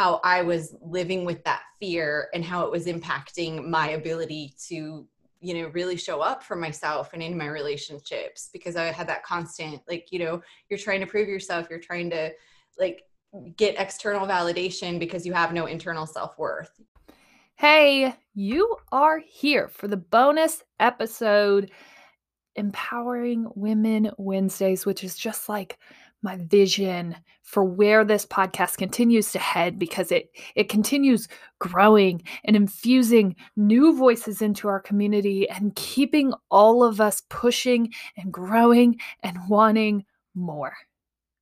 how I was living with that fear and how it was impacting my ability to, you know, really show up for myself and in my relationships, because I had that constant, like, you know, you're trying to prove yourself, you're trying to like get external validation because you have no internal self-worth. Hey, you are here for the bonus episode, Empowering Women Wednesdays, which is just like my vision for where this podcast continues to head, because it continues growing and infusing new voices into our community and keeping all of us pushing and growing and wanting more.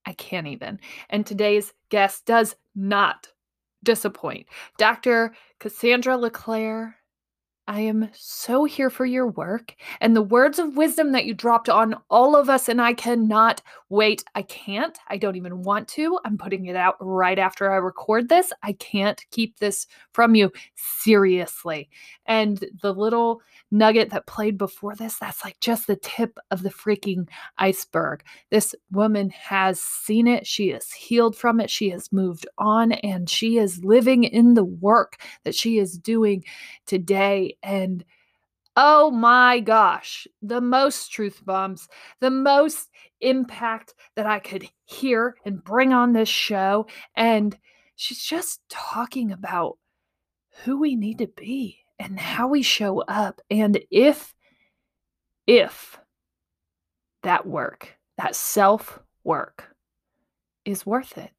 I can't even. And today's guest does not disappoint. Dr. Cassandra LeClair, I am so here for your work and the words of wisdom that you dropped on all of us. And I cannot wait. I can't. I don't even want to. I'm putting it out right after I record this. I can't keep this from you. Seriously. And the little nugget that played before this, that's like just the tip of the freaking iceberg. This woman has seen it. She is healed from it. She has moved on, and she is living in the work that she is doing today. And oh my gosh, the most truth bombs, the most impact that I could hear and bring on this show. And she's just talking about who we need to be and how we show up. And if that work, that self-work is worth it.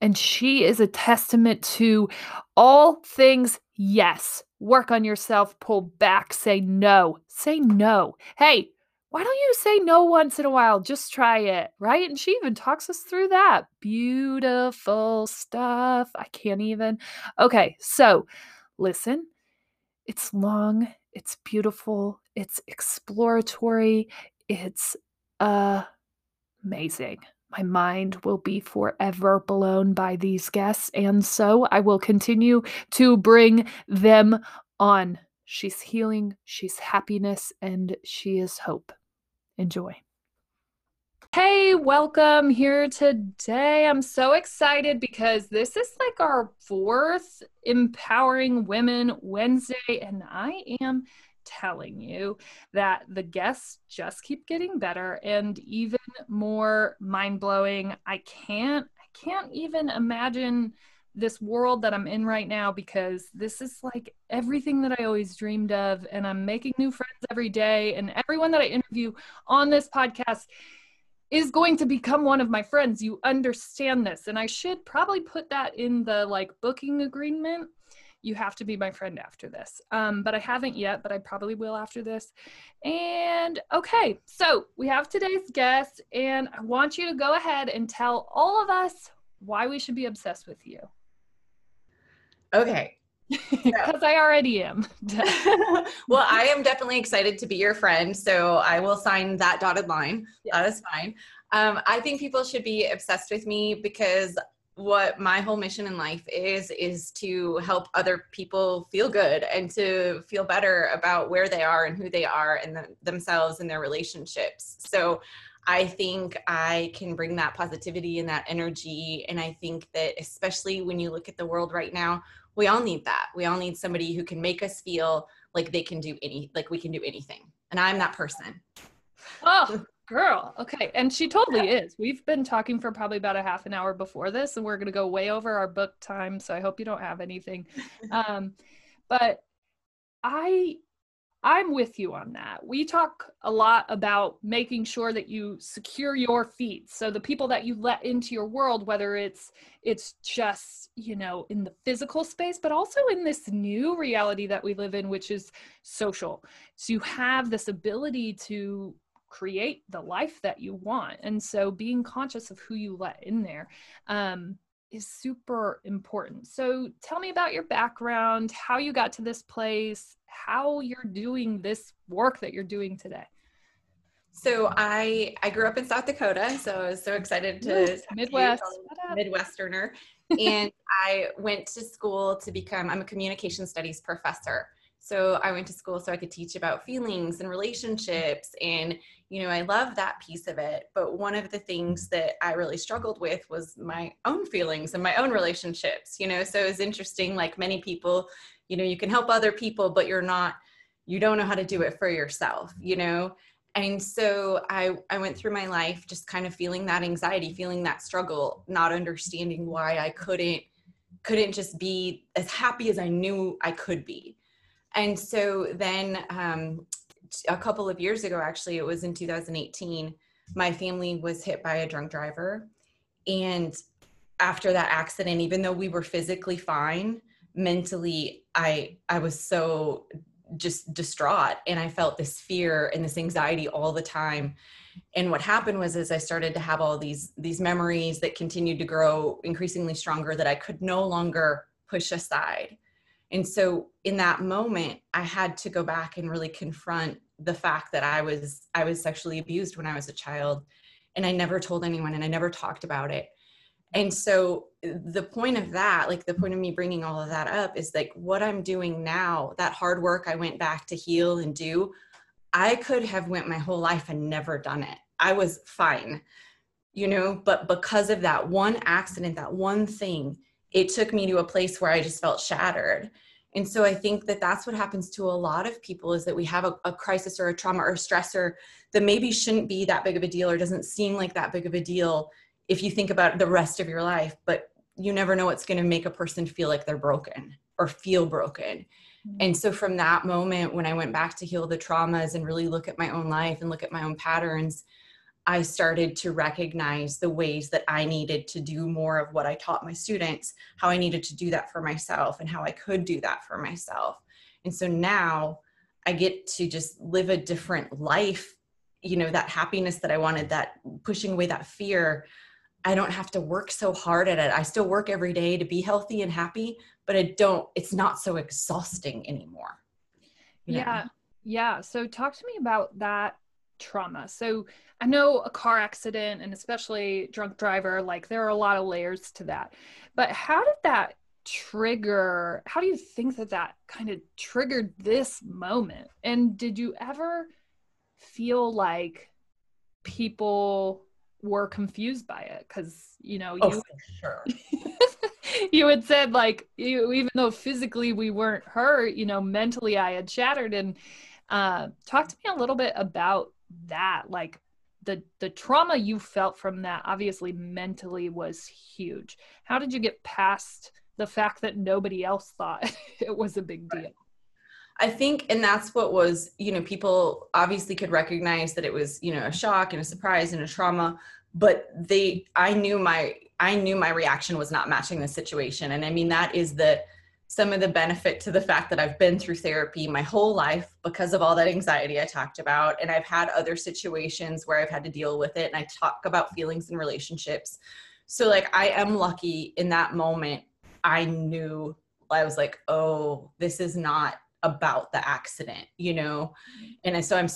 And she is a testament to all things. Yes, work on yourself, pull back, say no, say no. Hey, why don't you say no once in a while? Just try it, right? And she even talks us through that. Beautiful stuff. I can't even. Okay, so listen, it's long, it's beautiful, it's exploratory, it's amazing. My mind will be forever blown by these guests, and so I will continue to bring them on. She's healing, she's happiness, and she is hope. Enjoy. Hey, welcome here today. I'm so excited because this is like our fourth Empowering Women Wednesday, and I am telling you that the guests just keep getting better and even more mind-blowing. I can't even imagine this world that I'm in right now, because this is like everything that I always dreamed of, and I'm making new friends every day, and everyone that I interview on this podcast is going to become one of my friends. You understand this? And I should probably put that in the like booking agreement. You have to be my friend after this. But I haven't yet, but I probably will after this. And okay, so we have today's guest, and I want you to go ahead and tell all of us why we should be obsessed with you. Okay. Because I already am. Well, I am definitely excited to be your friend, so I will sign that dotted line. Yes. That is fine. I think people should be obsessed with me because what my whole mission in life is to help other people feel good and to feel better about where they are and who they are and themselves and their relationships. So I think I can bring that positivity and that energy. And I think that especially when you look at the world right now, we all need that. We all need somebody who can make us feel like they can do like we can do anything. And I'm that person. Oh. Girl. Okay. And she totally is. We've been talking for probably about a half an hour before this, and we're going to go way over our book time. So I hope you don't have anything. But I'm with you on that. We talk a lot about making sure that you secure your feet. So the people that you let into your world, whether it's just, you know, in the physical space, but also in this new reality that we live in, which is social. So you have this ability to create the life that you want. And so being conscious of who you let in there is super important. So tell me about your background, how you got to this place, how you're doing this work that you're doing today. So I grew up in South Dakota, so I was so excited to Midwest, Midwesterner. And I went to school to become, I'm a communication studies professor. So I went to school so I could teach about feelings and relationships, and, you know, I love that piece of it. But one of the things that I really struggled with was my own feelings and my own relationships, you know. So it's interesting, like many people, you know, you can help other people, but you don't know how to do it for yourself, you know. And so I went through my life just kind of feeling that anxiety, feeling that struggle, not understanding why I couldn't just be as happy as I knew I could be. And so then a couple of years ago, actually, it was in 2018, my family was hit by a drunk driver. And after that accident, even though we were physically fine, mentally, I was so just distraught. And I felt this fear and this anxiety all the time. And what happened was, is I started to have all these memories that continued to grow increasingly stronger that I could no longer push aside. And so in that moment, I had to go back and really confront the fact that I was sexually abused when I was a child, and I never told anyone and I never talked about it. And so the point of that, like the point of me bringing all of that up is like what I'm doing now, that hard work I went back to heal and do, I could have went my whole life and never done it. I was fine, you know, but because of that one accident, that one thing, it took me to a place where I just felt shattered. And so I think that that's what happens to a lot of people, is that we have a crisis or a trauma or a stressor that maybe shouldn't be that big of a deal or doesn't seem like that big of a deal if you think about the rest of your life, but you never know what's going to make a person feel like they're broken or feel broken. Mm-hmm. And so from that moment, when I went back to heal the traumas and really look at my own life and look at my own patterns, I started to recognize the ways that I needed to do more of what I taught my students, how I needed to do that for myself and how I could do that for myself. And so now I get to just live a different life, you know, that happiness that I wanted, that pushing away that fear. I don't have to work so hard at it. I still work every day to be healthy and happy, but it's not so exhausting anymore. You know? Yeah. Yeah. So talk to me about that trauma. So I know a car accident and especially drunk driver, like there are a lot of layers to that, but how do you think that kind of triggered this moment? And did you ever feel like people were confused by it? Cause you know, for sure. You had said like, even though physically we weren't hurt, you know, mentally I had shattered. And talk to me a little bit about that, like the trauma you felt from that, obviously mentally, was huge. How did you get past the fact that nobody else thought it was a big deal? I think, and that's what was, you know, people obviously could recognize that it was, you know, a shock and a surprise and a trauma, but I knew my reaction was not matching the situation. And I mean, that is some of the benefit to the fact that I've been through therapy my whole life because of all that anxiety I talked about. And I've had other situations where I've had to deal with it. And I talk about feelings and relationships. So like, I am lucky in that moment. I was like, oh, this is not about the accident, you know? And so I'm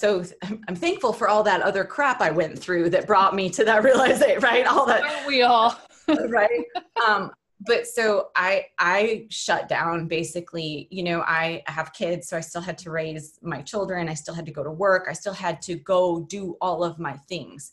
thankful for all that other crap I went through that brought me to that realization, right? All that. Aren't we all? Right. But so I shut down basically, you know, I have kids, so I still had to raise my children. I still had to go to work. I still had to go do all of my things,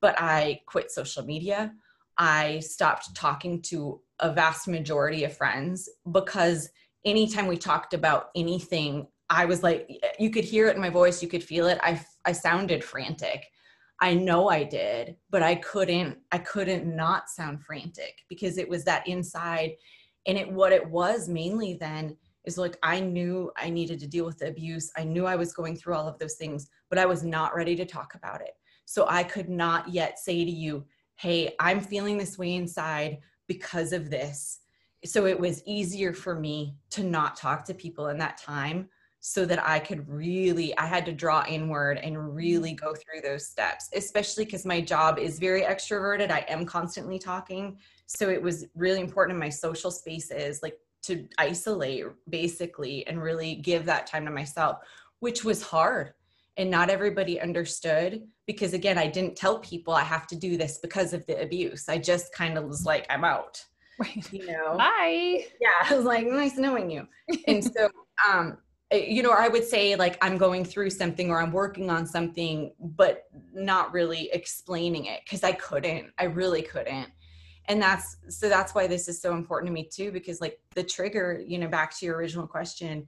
but I quit social media. I stopped talking to a vast majority of friends because anytime we talked about anything, I was like, you could hear it in my voice. You could feel it. I sounded frantic. I know I did, but I couldn't not sound frantic because it was that inside. And what it was mainly then is like, I knew I needed to deal with the abuse. I knew I was going through all of those things, but I was not ready to talk about it. So I could not yet say to you, hey, I'm feeling this way inside because of this. So it was easier for me to not talk to people in that time, so that I had to draw inward and really go through those steps, especially because my job is very extroverted. I am constantly talking. So it was really important in my social spaces, like to isolate basically, and really give that time to myself, which was hard. And not everybody understood because again, I didn't tell people I have to do this because of the abuse. I just kind of was like, I'm out, you know? Bye. Yeah. I was like, nice knowing you. And so, you know, I would say like I'm going through something or I'm working on something, but not really explaining it because I couldn't. I really couldn't. And that's why this is so important to me too, because like the trigger, you know, back to your original question,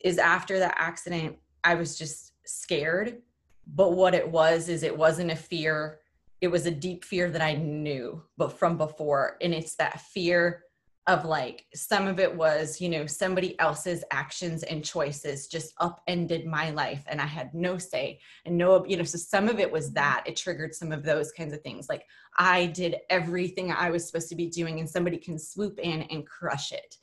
is after that accident, I was just scared. But what it was is it wasn't a fear. It was a deep fear that I knew, but from before. And it's that fear of like, some of it was, you know, somebody else's actions and choices just upended my life and I had no say and no, you know, so some of it was that it triggered some of those kinds of things. Like I did everything I was supposed to be doing and somebody can swoop in and crush it.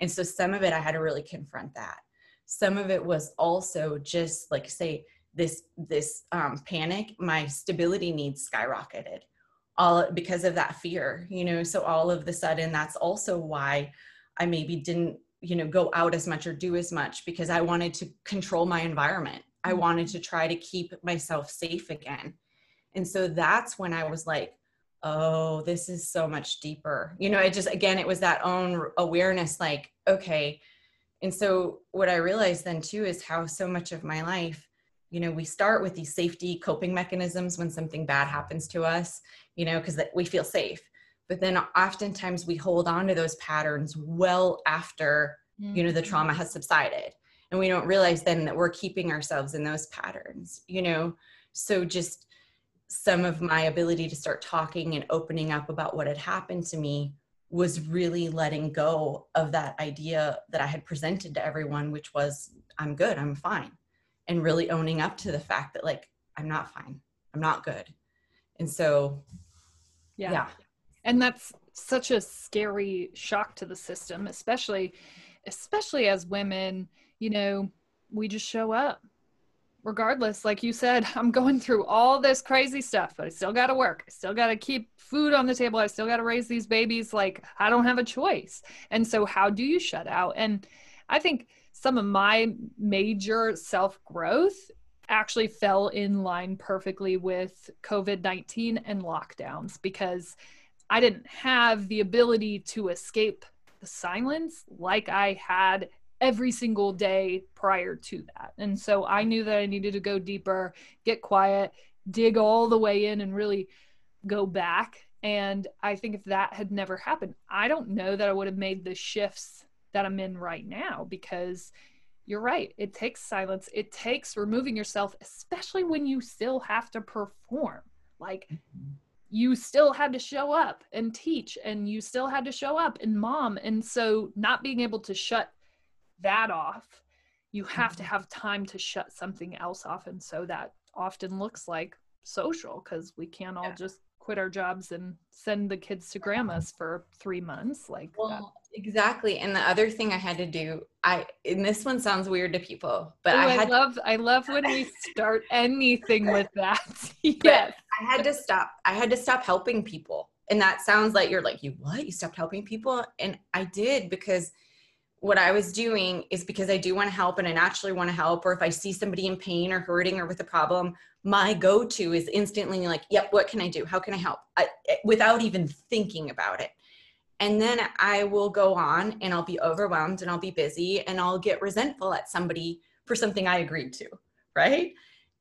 And so some of it, I had to really confront that. Some of it was also just like, say this panic, my stability needs skyrocketed. All because of that fear, you know, so all of the sudden, that's also why I maybe didn't, you know, go out as much or do as much, because I wanted to control my environment. I wanted to try to keep myself safe again. And so that's when I was like, oh, this is so much deeper. You know, I just, again, it was that own awareness, like, okay. And so what I realized then too, is how so much of my life, you know, we start with these safety coping mechanisms when something bad happens to us, you know, because we feel safe. But then oftentimes we hold on to those patterns well after, you know, the trauma has subsided. And we don't realize then that we're keeping ourselves in those patterns, you know. So just some of my ability to start talking and opening up about what had happened to me was really letting go of that idea that I had presented to everyone, which was, I'm good, I'm fine. And really owning up to the fact that like, I'm not fine, I'm not good. And so, yeah. And that's such a scary shock to the system, especially as women, you know, we just show up regardless. Like you said, I'm going through all this crazy stuff, but I still got to work. I still got to keep food on the table. I still got to raise these babies. Like I don't have a choice. And so how do you shut out? And I think some of my major self-growth actually fell in line perfectly with COVID-19 and lockdowns, because I didn't have the ability to escape the silence like I had every single day prior to that. And so I knew that I needed to go deeper, get quiet, dig all the way in and really go back. And I think if that had never happened, I don't know that I would have made the shifts that I'm in right now, because you're right. It takes silence. It takes removing yourself, especially when you still have to perform. Like you still had to show up and teach, and you still had to show up and mom. And so not being able to shut that off, you have to have time to shut something else off. And so that often looks like social, because we can't all just quit our jobs and send the kids to grandma's for 3 months. Like Exactly. And the other thing I had to do, and this one sounds weird to people, but I love when we start anything with that. Yes. But I had to stop helping people. And that sounds like you're like, you stopped helping people? And I did, because what I was doing is because I do want to help and I naturally want to help. Or if I see somebody in pain or hurting or with a problem, my go-to is instantly like, yep, what can I do? How can I help? Without even thinking about it. And then I will go on and I'll be overwhelmed and I'll be busy and I'll get resentful at somebody for something I agreed to, right?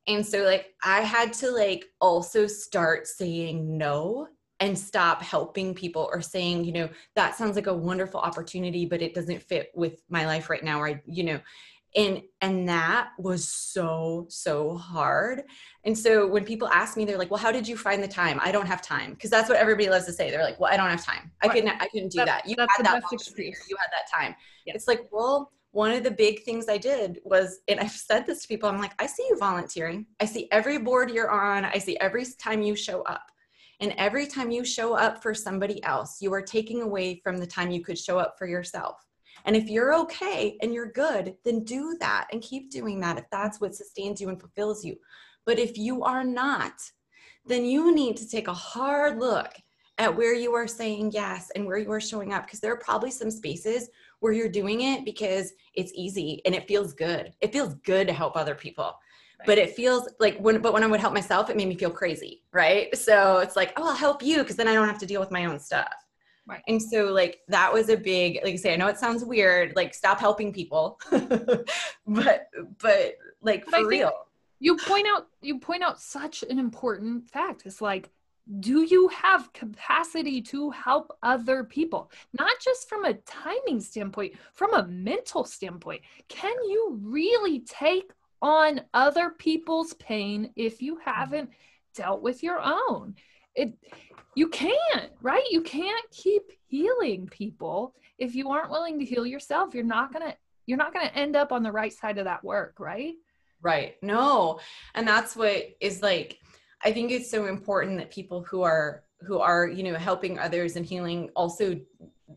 And so like I had to like also start saying no and stop helping people or saying, you know, that sounds like a wonderful opportunity, but it doesn't fit with my life right now. Or, you know, and that was so hard. And so when people ask me, they're like, well, how did you find the time? I don't have time. Cause that's what everybody loves to say. They're like, well, I don't have time. I couldn't do that. You had that opportunity. You had that time. Yeah. It's like, well, one of the big things I did was, and I've said this to people, I'm like, I see you volunteering. I see every board you're on. I see every time you show up. And every time you show up for somebody else, you are taking away from the time you could show up for yourself. And if you're okay and you're good, then do that and keep doing that if that's what sustains you and fulfills you. But if you are not, then you need to take a hard look at where you are saying yes and where you are showing up, because there are probably some spaces where you're doing it because it's easy and it feels good. It feels good to help other people. But it feels like when I would help myself, it made me feel crazy, right? So it's like, oh, I'll help you because then I don't have to deal with my own stuff. Right. And so like, that was a big, like I say, I know it sounds weird, like stop helping people, but like for real. You point out such an important fact. It's like, do you have capacity to help other people? Not just from a timing standpoint, from a mental standpoint. Can you really take on other people's pain if you haven't dealt with your own? You can't, right? You can't keep healing people if you aren't willing to heal yourself. You're not gonna end up on the right side of that work, right? Right. No. And that's what is like, I think it's so important that people who are, you know, helping others and healing also,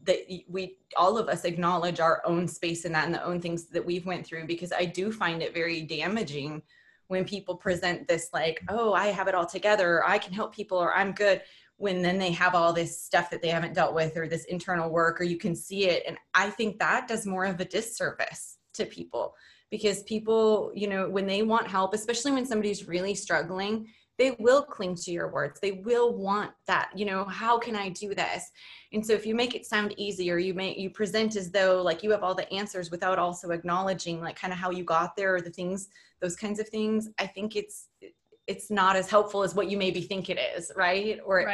that we, all of us, acknowledge our own space in that and the own things that we've went through, because I do find it very damaging when people present this like, oh, I have it all together, or I can help people, or I'm good, when then they have all this stuff that they haven't dealt with, or this internal work, or you can see it. And I think that does more of a disservice to people, because people, you know, when they want help, especially when somebody's really struggling, they will cling to your words. They will want that, you know, how can I do this? And so if you make it sound easy, or you present as though like you have all the answers without also acknowledging like kind of how you got there, or the things, those kinds of things, I think it's not as helpful as what you maybe think it is, right? Or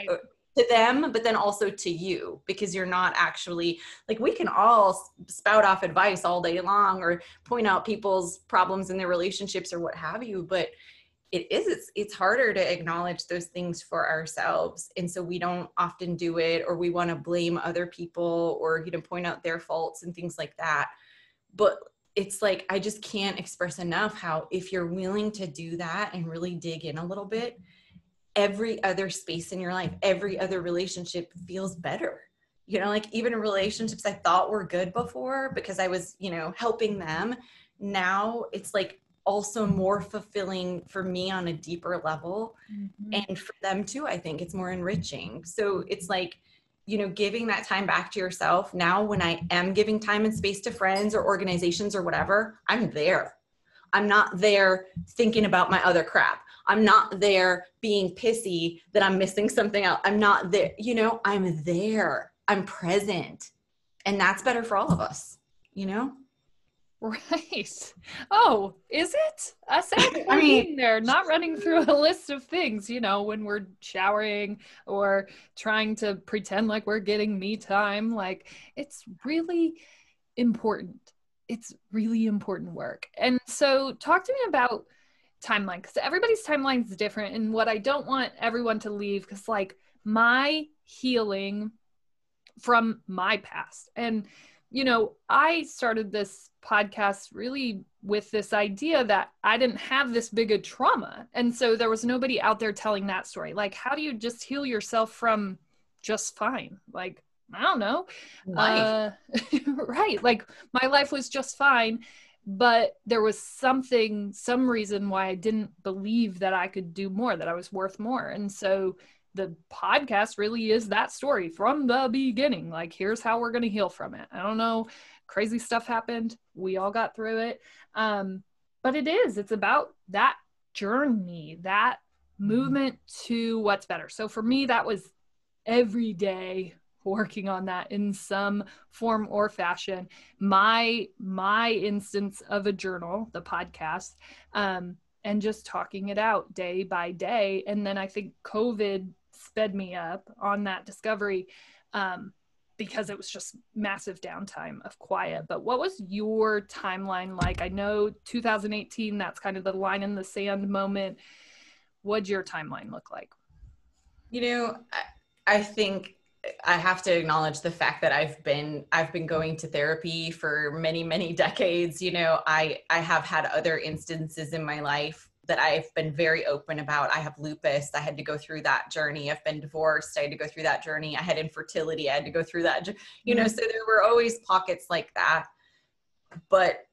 to them, but then also to you, because you're not actually, like, we can all spout off advice all day long or point out people's problems in their relationships or what have you, but it's harder to acknowledge those things for ourselves. And so we don't often do it, or we want to blame other people, or, you know, point out their faults and things like that. But it's like, I just can't express enough how, if you're willing to do that and really dig in a little bit, every other space in your life, every other relationship feels better. You know, like even relationships I thought were good before because I was, you know, helping them. Now it's like, also more fulfilling for me on a deeper level. Mm-hmm. And for them too, I think it's more enriching. So it's like, you know, giving that time back to yourself. Now, when I am giving time and space to friends or organizations or whatever, I'm there. I'm not there thinking about my other crap. I'm not there being pissy that I'm missing something out. I'm not there, you know, I'm there, I'm present. And that's better for all of us, you know? Right. Oh, is it? Us I mean, there, not running through a list of things, you know, when we're showering or trying to pretend like we're getting me time. Like, it's really important. It's really important work. And so talk to me about timeline, because everybody's timeline is different. And what I don't want everyone to leave, because like my healing from my past, and you know, I started this podcast really with this idea that I didn't have this big a trauma. And so there was nobody out there telling that story. Like, how do you just heal yourself from just fine? Like, I don't know. Life. Right. Like, my life was just fine, but there was some reason why I didn't believe that I could do more, that I was worth more. And so the podcast really is that story from the beginning. Like, here's how we're going to heal from it. I don't know. Crazy stuff happened. We all got through it. But it's about that journey, that movement to what's better. So for me, that was every day working on that in some form or fashion. My instance of a journal, the podcast, and just talking it out day by day. And then I think COVID sped me up on that discovery because it was just massive downtime of quiet. But what was your timeline like? I know 2018, that's kind of the line in the sand moment. What'd your timeline look like? You know, I think I have to acknowledge the fact that I've been going to therapy for many, many decades. You know, I have had other instances in my life that I've been very open about. I have lupus. I had to go through that journey. I've been divorced. I had to go through that journey. I had infertility. I had to go through that, you know, so there were always pockets like that. But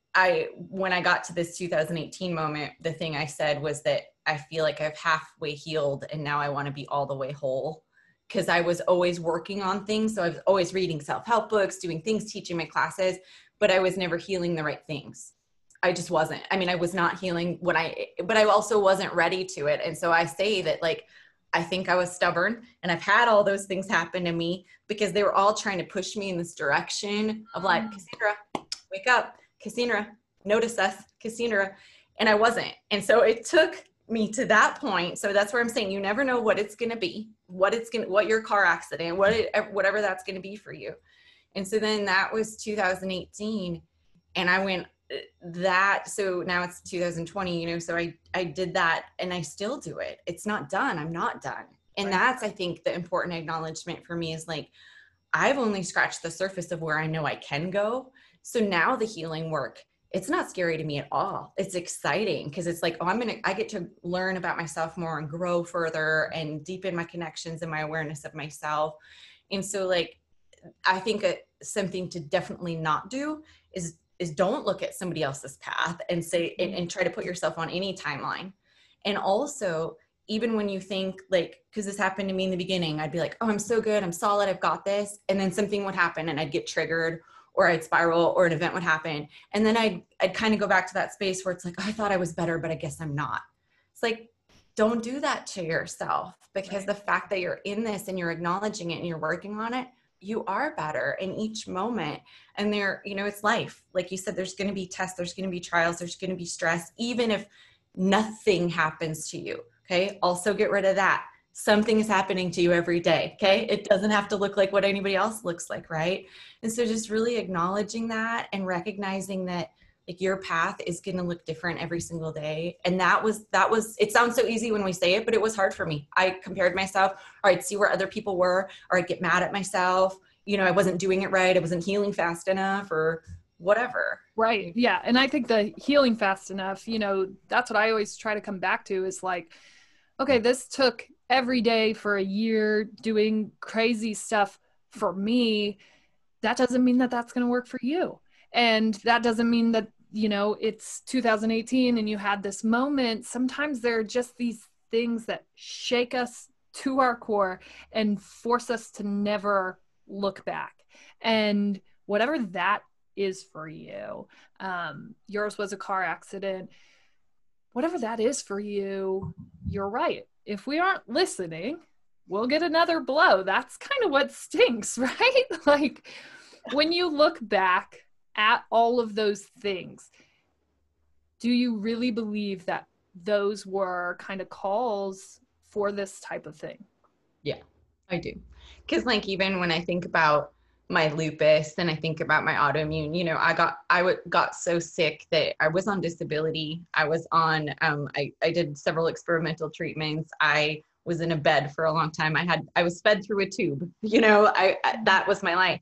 when I got to this 2018 moment, the thing I said was that I feel like I've halfway healed, and now I want to be all the way whole. Because I was always working on things. So I was always reading self-help books, doing things, teaching my classes, but I was never healing the right things. I just wasn't. I mean, I was not healing but I also wasn't ready to it. And so I say that, like, I think I was stubborn, and I've had all those things happen to me because they were all trying to push me in this direction of like, Cassandra, wake up, Cassandra, notice us, Cassandra. And I wasn't. And so it took me to that point. So that's where I'm saying, you never know what it's going to be, what your car accident, whatever that's going to be for you. And so then that was 2018, and I went that, so now it's 2020, you know, so I did that, and I still do it. It's not done. I'm not done. And that's, I think, the important acknowledgement for me is like, I've only scratched the surface of where I know I can go. So now the healing work, it's not scary to me at all. It's exciting because it's like, oh, I get to learn about myself more and grow further and deepen my connections and my awareness of myself. And so like, I think something to definitely not do is don't look at somebody else's path and say, and try to put yourself on any timeline. And also, even when you think like, cause this happened to me in the beginning, I'd be like, oh, I'm so good. I'm solid. I've got this. And then something would happen and I'd get triggered, or I'd spiral, or an event would happen. And then I'd kind of go back to that space where it's like, oh, I thought I was better, but I guess I'm not. It's like, don't do that to yourself, because the fact that you're in this and you're acknowledging it and you're working on it, you are better in each moment. And there, you know, it's life. Like you said, there's going to be tests, there's going to be trials, there's going to be stress, even if nothing happens to you. Okay. Also get rid of that. Something is happening to you every day. Okay. It doesn't have to look like what anybody else looks like. Right. And so just really acknowledging that and recognizing that like your path is going to look different every single day. And that was, it sounds so easy when we say it, but it was hard for me. I compared myself, or I'd see where other people were, or I'd get mad at myself. You know, I wasn't doing it right. I wasn't healing fast enough or whatever. Right. Yeah. And I think the healing fast enough, you know, that's what I always try to come back to is like, okay, this took every day for a year doing crazy stuff for me. That doesn't mean that that's going to work for you. And that doesn't mean that, you know, it's 2018 and you had this moment. Sometimes there are just these things that shake us to our core and force us to never look back. And whatever that is for you, yours was a car accident, whatever that is for you, you're right. If we aren't listening, we'll get another blow. That's kind of what stinks, right? Like when you look back at all of those things, do you really believe that those were kind of calls for this type of thing? Yeah, I do. Because like, even when I think about my lupus and I think about my autoimmune, you know, I got so sick that I was on disability. I was on, I did several experimental treatments. I was in a bed for a long time. I was fed through a tube, you know, that was my life.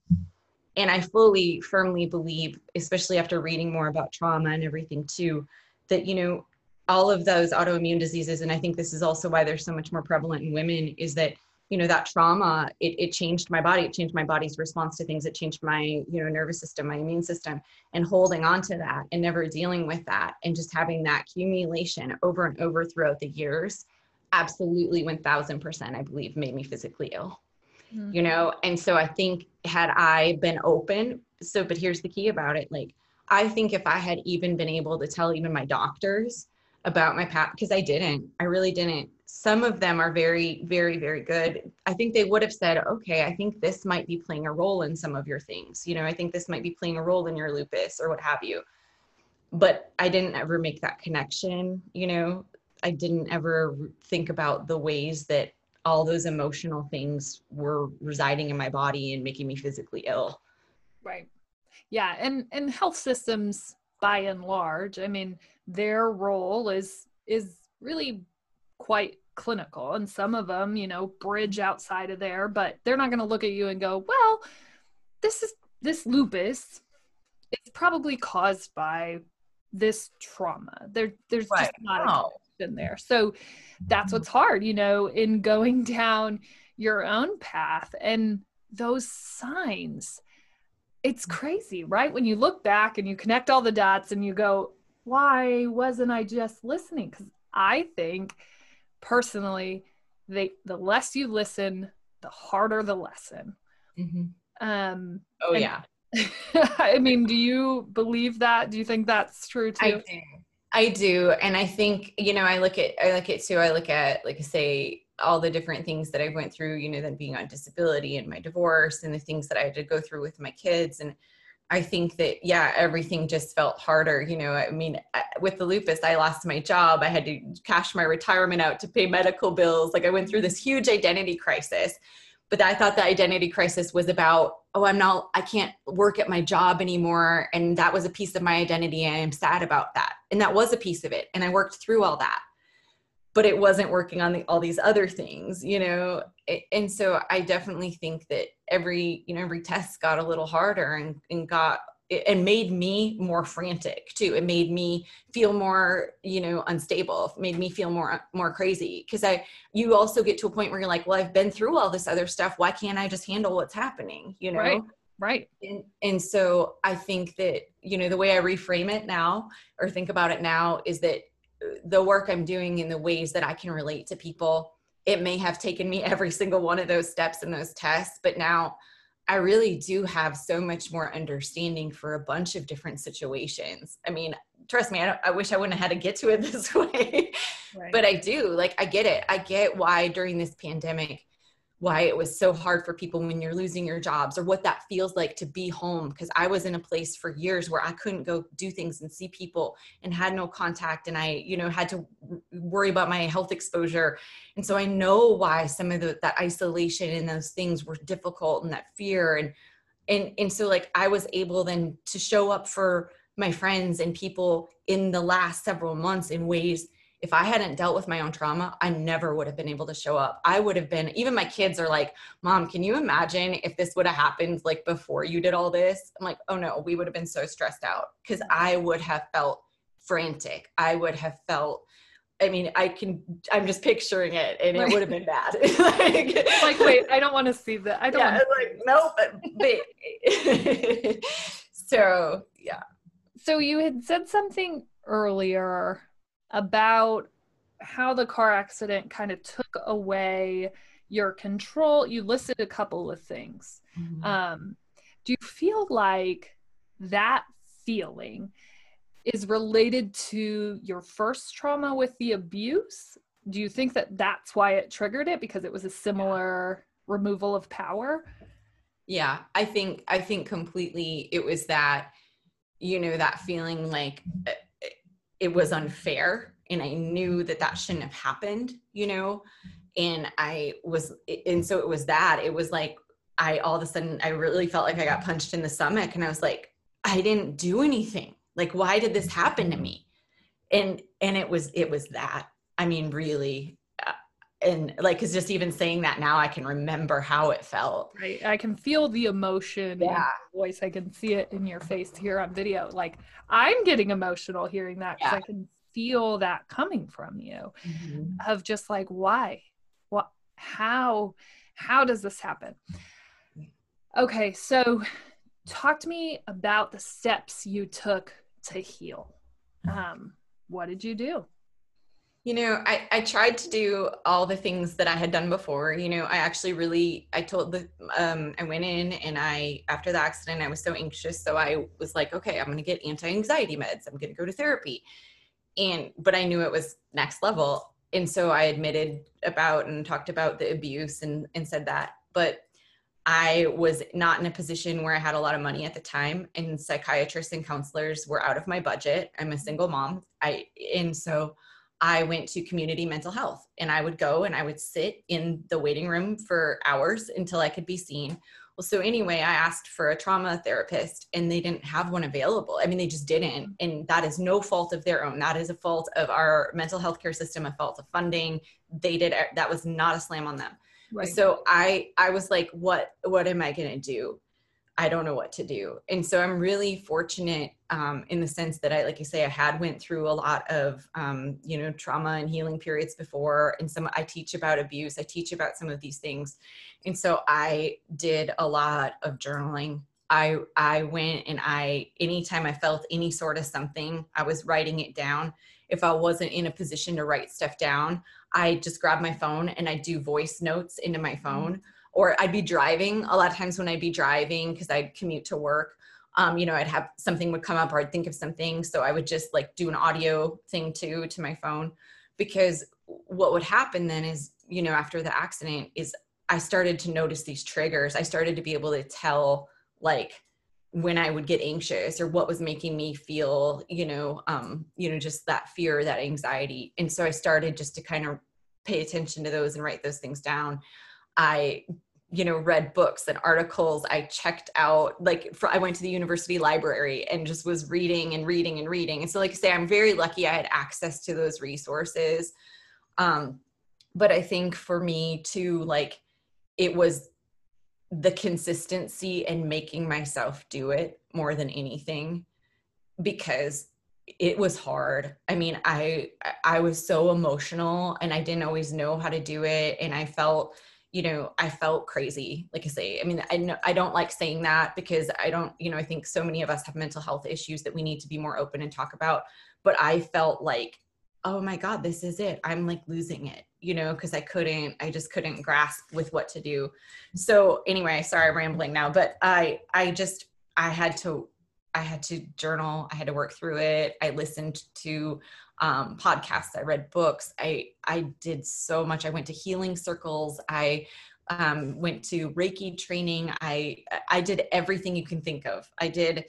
And I fully, firmly believe, especially after reading more about trauma and everything too, that, you know, all of those autoimmune diseases, and I think this is also why they're so much more prevalent in women, is that, you know, that trauma, it changed my body, it changed my body's response to things, it changed my, you know, nervous system, my immune system, and holding on to that and never dealing with that and just having that accumulation over and over throughout the years, absolutely 1000%, I believe, made me physically ill. You know, and so I think had I been open, so, but here's the key about it. Like, I think if I had even been able to tell even my doctors about my path, because I didn't, I really didn't. Some of them are very, very, very good. I think they would have said, okay, I think this might be playing a role in some of your things. You know, I think this might be playing a role in your lupus or what have you. But I didn't ever make that connection. You know, I didn't ever think about the ways that all those emotional things were residing in my body and making me physically ill. Right. Yeah. And health systems by and large, I mean, their role is really quite clinical, and some of them, you know, bridge outside of there, but they're not going to look at you and go, well, this lupus is probably caused by this trauma. There's right. Just not no. in there. So that's what's hard, you know, in going down your own path and those signs. It's crazy, right? When you look back and you connect all the dots and you go, why wasn't I just listening? Because I think personally, the less you listen, the harder the lesson. Mm-hmm. I mean, do you believe that? Do you think that's true too? I do. And I think, you know, I look at too, I look at, like I say, all the different things that I went through, you know, then being on disability and my divorce and the things that I had to go through with my kids. And I think that, yeah, everything just felt harder. You know, I mean, with the lupus, I lost my job. I had to cash my retirement out to pay medical bills. Like, I went through this huge identity crisis, but I thought the identity crisis was about, oh, I can't work at my job anymore. And that was a piece of my identity. And I'm sad about that. And that was a piece of it. And I worked through all that, but it wasn't working on all these other things, you know? And so I definitely think that every test got a little harder and made me more frantic too. It made me feel more, you know, unstable, made me feel more crazy. Cause you also get to a point where you're like, well, I've been through all this other stuff. Why can't I just handle what's happening? You know? Right. Right. And so I think that, you know, the way I reframe it now or think about it now is that the work I'm doing in the ways that I can relate to people, it may have taken me every single one of those steps and those tests, but now I really do have so much more understanding for a bunch of different situations. I mean, trust me, I wish I wouldn't have had to get to it this way, right. But I do. Like, I get it. I get why during this pandemic, why it was so hard for people when you're losing your jobs or what that feels like to be home. Cause I was in a place for years where I couldn't go do things and see people and had no contact. And I, you know, had to worry about my health exposure. And so I know why some of that isolation and those things were difficult and that fear. And so, like, I was able then to show up for my friends and people in the last several months in ways. If I hadn't dealt with my own trauma, I never would have been able to show up. I would have been, even my kids are like, Mom, can you imagine if this would have happened like before you did all this? I'm like, oh no, we would have been so stressed out because I would have felt frantic. I would have felt, I mean, I'm just picturing it and it would have been bad. like, wait, I don't want to see that. I don't want to. Nope. So, yeah. So you had said something earlier about how the car accident kind of took away your control. You listed a couple of things. Mm-hmm. Do you feel like that feeling is related to your first trauma with the abuse? Do you think that that's why it triggered it, because it was a similar removal of power? Yeah, I think completely it was that, you know, that feeling like it was unfair and I knew that shouldn't have happened, you know? And so it was that, it was like, all of a sudden I really felt like I got punched in the stomach and I was like, I didn't do anything. Like, why did this happen to me? And it was that, I mean, really. And like, it's just even saying that now I can remember how it felt. Right. I can feel the emotion in your voice. I can see it in your face here on video. Like, I'm getting emotional hearing that because I can feel that coming from you of just like, why? What? How does this happen? Okay. So talk to me about the steps you took to heal. What did you do? You know, I tried to do all the things that I had done before. You know, I actually really, I went in and after the accident, I was so anxious. So I was like, okay, I'm going to get anti-anxiety meds. I'm going to go to therapy. But I knew it was next level. And so I admitted about and talked about the abuse and said that, but I was not in a position where I had a lot of money at the time, and psychiatrists and counselors were out of my budget. I'm a single mom. So I went to community mental health, and I would go and I would sit in the waiting room for hours until I could be seen. Well, so anyway, I asked for a trauma therapist and they didn't have one available. I mean, they just didn't. And that is no fault of their own. That is a fault of our mental health care system, a fault of funding. That was not a slam on them. Right. So I was like, what am I going to do? I don't know what to do. And so I'm really fortunate in the sense that like you say, I had went through a lot of, you know, trauma and healing periods before. And I teach about abuse. I teach about some of these things. And so I did a lot of journaling. I went and anytime I felt any sort of something, I was writing it down. If I wasn't in a position to write stuff down, I just grabbed my phone and I do voice notes into my phone. Or I'd be driving a lot of times when I'd be driving because I'd commute to work, you know, I'd have something would come up or I'd think of something. So I would just like do an audio thing to my phone, because what would happen then is, you know, after the accident is I started to notice these triggers. I started to be able to tell, like, when I would get anxious or what was making me feel, you know, just that fear, that anxiety. And so I started just to kind of pay attention to those and write those things down. I, you know, read books and articles. I checked out, like, I went to the university library and just was reading and reading and reading. And so, like I say, I'm very lucky I had access to those resources. But I think for me too, like, it was the consistency and making myself do it more than anything, because it was hard. I mean, I was so emotional and I didn't always know how to do it. And I felt, you know, I felt crazy. Like I say, I mean, I don't like saying that because I don't, you know, I think so many of us have mental health issues that we need to be more open and talk about, but I felt like, oh my God, this is it. I'm like losing it, you know, because I just couldn't grasp with what to do. So anyway, sorry, I'm rambling now, but I had to journal. I had to work through it. I listened to podcasts. I read books. I did so much. I went to healing circles. I went to Reiki training. I did everything you can think of. I did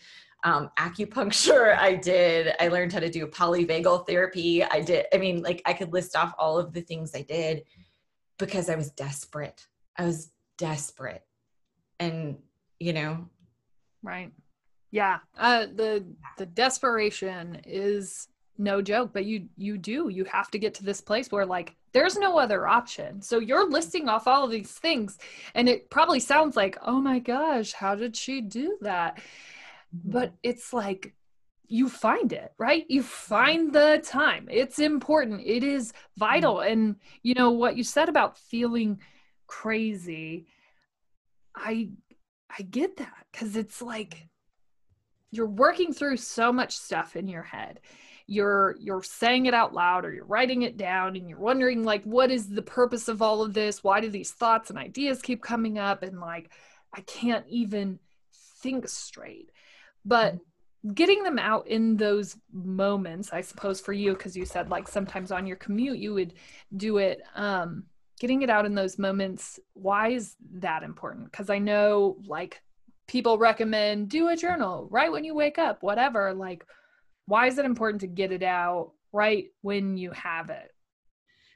acupuncture. I learned how to do polyvagal therapy. I mean, like, I could list off all of the things I did because I was desperate. And, you know, right. Yeah. The desperation is no joke, but you have to get to this place where, like, there's no other option. So you're listing off all of these things and it probably sounds like, oh my gosh, how did she do that? But it's like, you find it, right? You find the time. It's important. It is vital. And you know what you said about feeling crazy. I get that, because it's like, you're working through so much stuff in your head. You're saying it out loud, or you're writing it down, and you're wondering, like, what is the purpose of all of this? Why do these thoughts and ideas keep coming up? And, like, I can't even think straight. But getting them out in those moments, I suppose for you, because you said, like, sometimes on your commute, you would do it, getting it out in those moments. Why is that important? Because I know, like, people recommend do a journal right when you wake up, whatever. Like, why is it important to get it out right when you have it?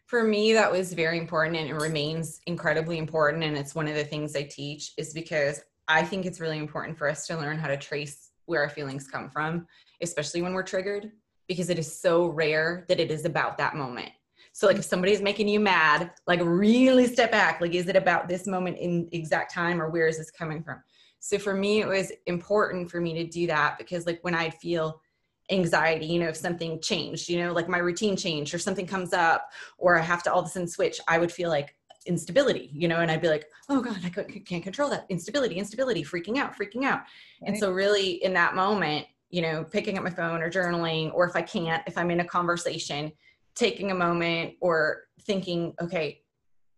For me, that was very important, and it remains incredibly important. And it's one of the things I teach, is because I think it's really important for us to learn how to trace where our feelings come from, especially when we're triggered, because it is so rare that it is about that moment. So, like, if somebody's making you mad, like, really step back. Like, is it about this moment in exact time, or where is this coming from? So for me, it was important for me to do that, because, like, when I'd feel anxiety, you know, if something changed, you know, like my routine changed or something comes up, or I have to all of a sudden switch, I would feel like instability, you know, and I'd be like, oh God, I can't control that instability, freaking out. Right. And so really in that moment, you know, picking up my phone or journaling, or if I'm in a conversation, taking a moment or thinking, okay,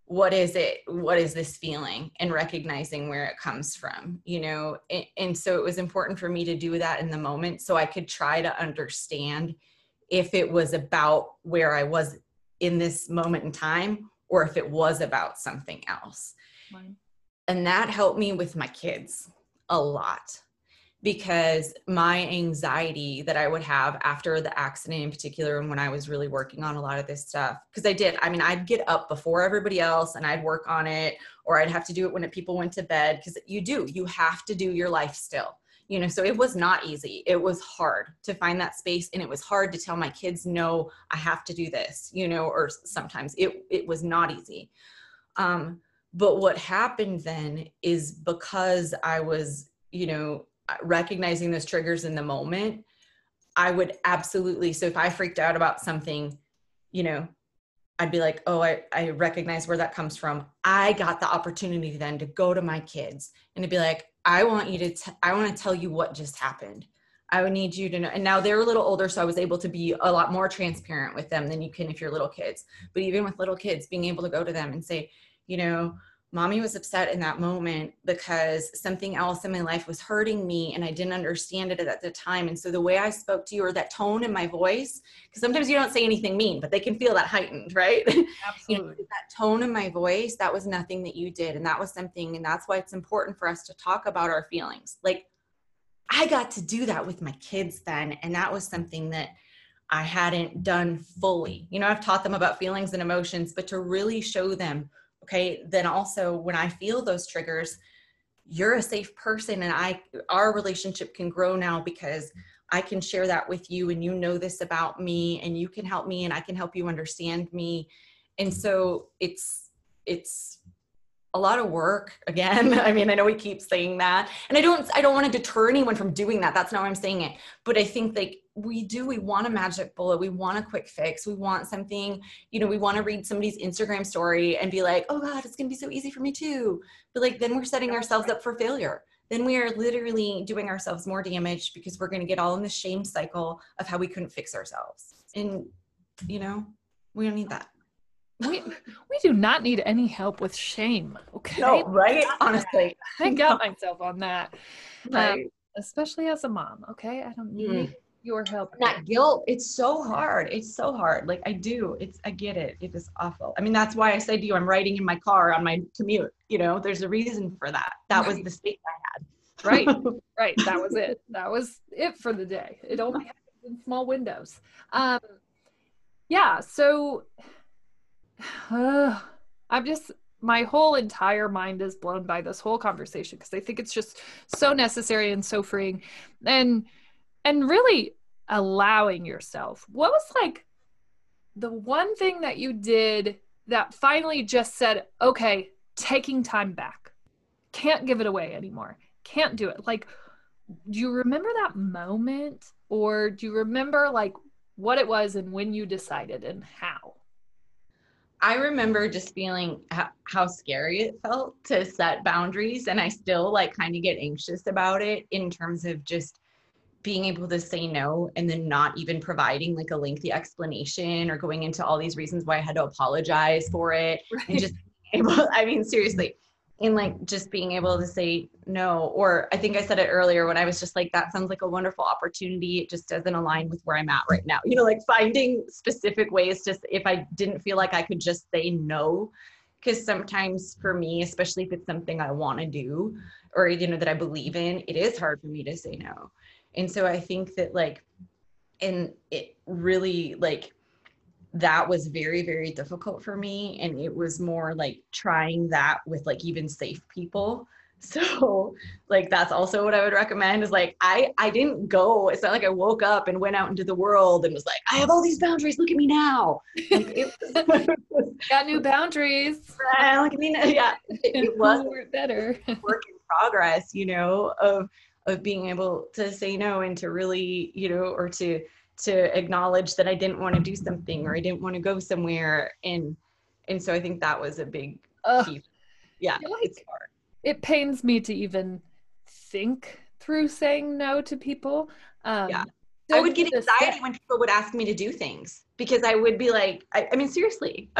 what is it? What is this feeling? And recognizing where it comes from, you know? And so it was important for me to do that in the moment, so I could try to understand if it was about where I was in this moment in time, or if it was about something else. Wow. And that helped me with my kids a lot, because my anxiety that I would have after the accident in particular, and when I was really working on a lot of this stuff, because I'd get up before everybody else and I'd work on it, or I'd have to do it when people went to bed, because you have to do your life still, you know, so it was not easy. It was hard to find that space, and it was hard to tell my kids, no, I have to do this, you know, or sometimes it was not easy. But what happened then is, because I was, you know, recognizing those triggers in the moment, I would absolutely, so if I freaked out about something, you know, I'd be like, oh, I recognize where that comes from. I got the opportunity then to go to my kids and to be like, I want to tell you what just happened. I would need you to know. And now they're a little older, so I was able to be a lot more transparent with them than you can if you're little kids. But even with little kids, being able to go to them and say, you know, mommy was upset in that moment because something else in my life was hurting me and I didn't understand it at the time. And so the way I spoke to you, or that tone in my voice, because sometimes you don't say anything mean, but they can feel that heightened, right? Absolutely. You know, that tone in my voice, that was nothing that you did. And that was something, and that's why it's important for us to talk about our feelings. Like, I got to do that with my kids then. And that was something that I hadn't done fully. You know, I've taught them about feelings and emotions, but to really show them, okay, then also when I feel those triggers, you're a safe person, and our relationship can grow now because I can share that with you, and you know this about me, and you can help me, and I can help you understand me. And so it's a lot of work again. I mean, I know we keep saying that, and I don't want to deter anyone from doing that. That's not why I'm saying it. But I think like we want a magic bullet. We want a quick fix. We want something, you know, we want to read somebody's Instagram story and be like, oh God, it's going to be so easy for me too. But like, then we're setting ourselves up for failure. Then we are literally doing ourselves more damage because we're going to get all in the shame cycle of how we couldn't fix ourselves. And you know, we don't need that. We do not need any help with shame. Okay. No, right? Honestly. I got myself on that. Right. Especially as a mom. Okay. I don't need your help. That guilt. It's so hard. It's so hard. Like I do. I get it. It is awful. I mean, that's why I said to you, I'm riding in my car on my commute. You know, there's a reason for that. That was the state I had. Right. Right. That was it. That was it for the day. It only happens in small windows. Yeah. So my whole entire mind is blown by this whole conversation because I think it's just so necessary and so freeing, and really allowing yourself. What was like the one thing that you did that finally just said, okay, taking time back, can't give it away anymore, can't do it? Like, do you remember that moment, or do you remember like what it was and when you decided and how? I remember just feeling how scary it felt to set boundaries. And I still like kind of get anxious about it in terms of just being able to say no and then not even providing like a lengthy explanation or going into all these reasons why I had to apologize for it. Right. And just being able, I mean, seriously, and like just being able to say no. Or I think I said it earlier when I was just like, that sounds like a wonderful opportunity. It just doesn't align with where I'm at right now. You know, like finding specific ways to, if I didn't feel like I could just say no, because sometimes for me, especially if it's something I want to do or, you know, that I believe in, it is hard for me to say no. And so I think that like, and it really like, that was very, very difficult for me. And it was more like trying that with like even safe people. So like, that's also what I would recommend is like, I didn't go, it's not like I woke up and went out into the world and was like, I have all these boundaries. Look at me now. Like, got new boundaries. Look at me now. Yeah. It was better. Work in progress, you know, of being able to say no and to really, you know, or to acknowledge that I didn't want to do something or I didn't want to go somewhere. And so I think that was a big key. Yeah. Like, it's hard. It pains me to even think through saying no to people. Yeah. I would get anxiety when people would ask me to do things because I would be like, I mean, seriously.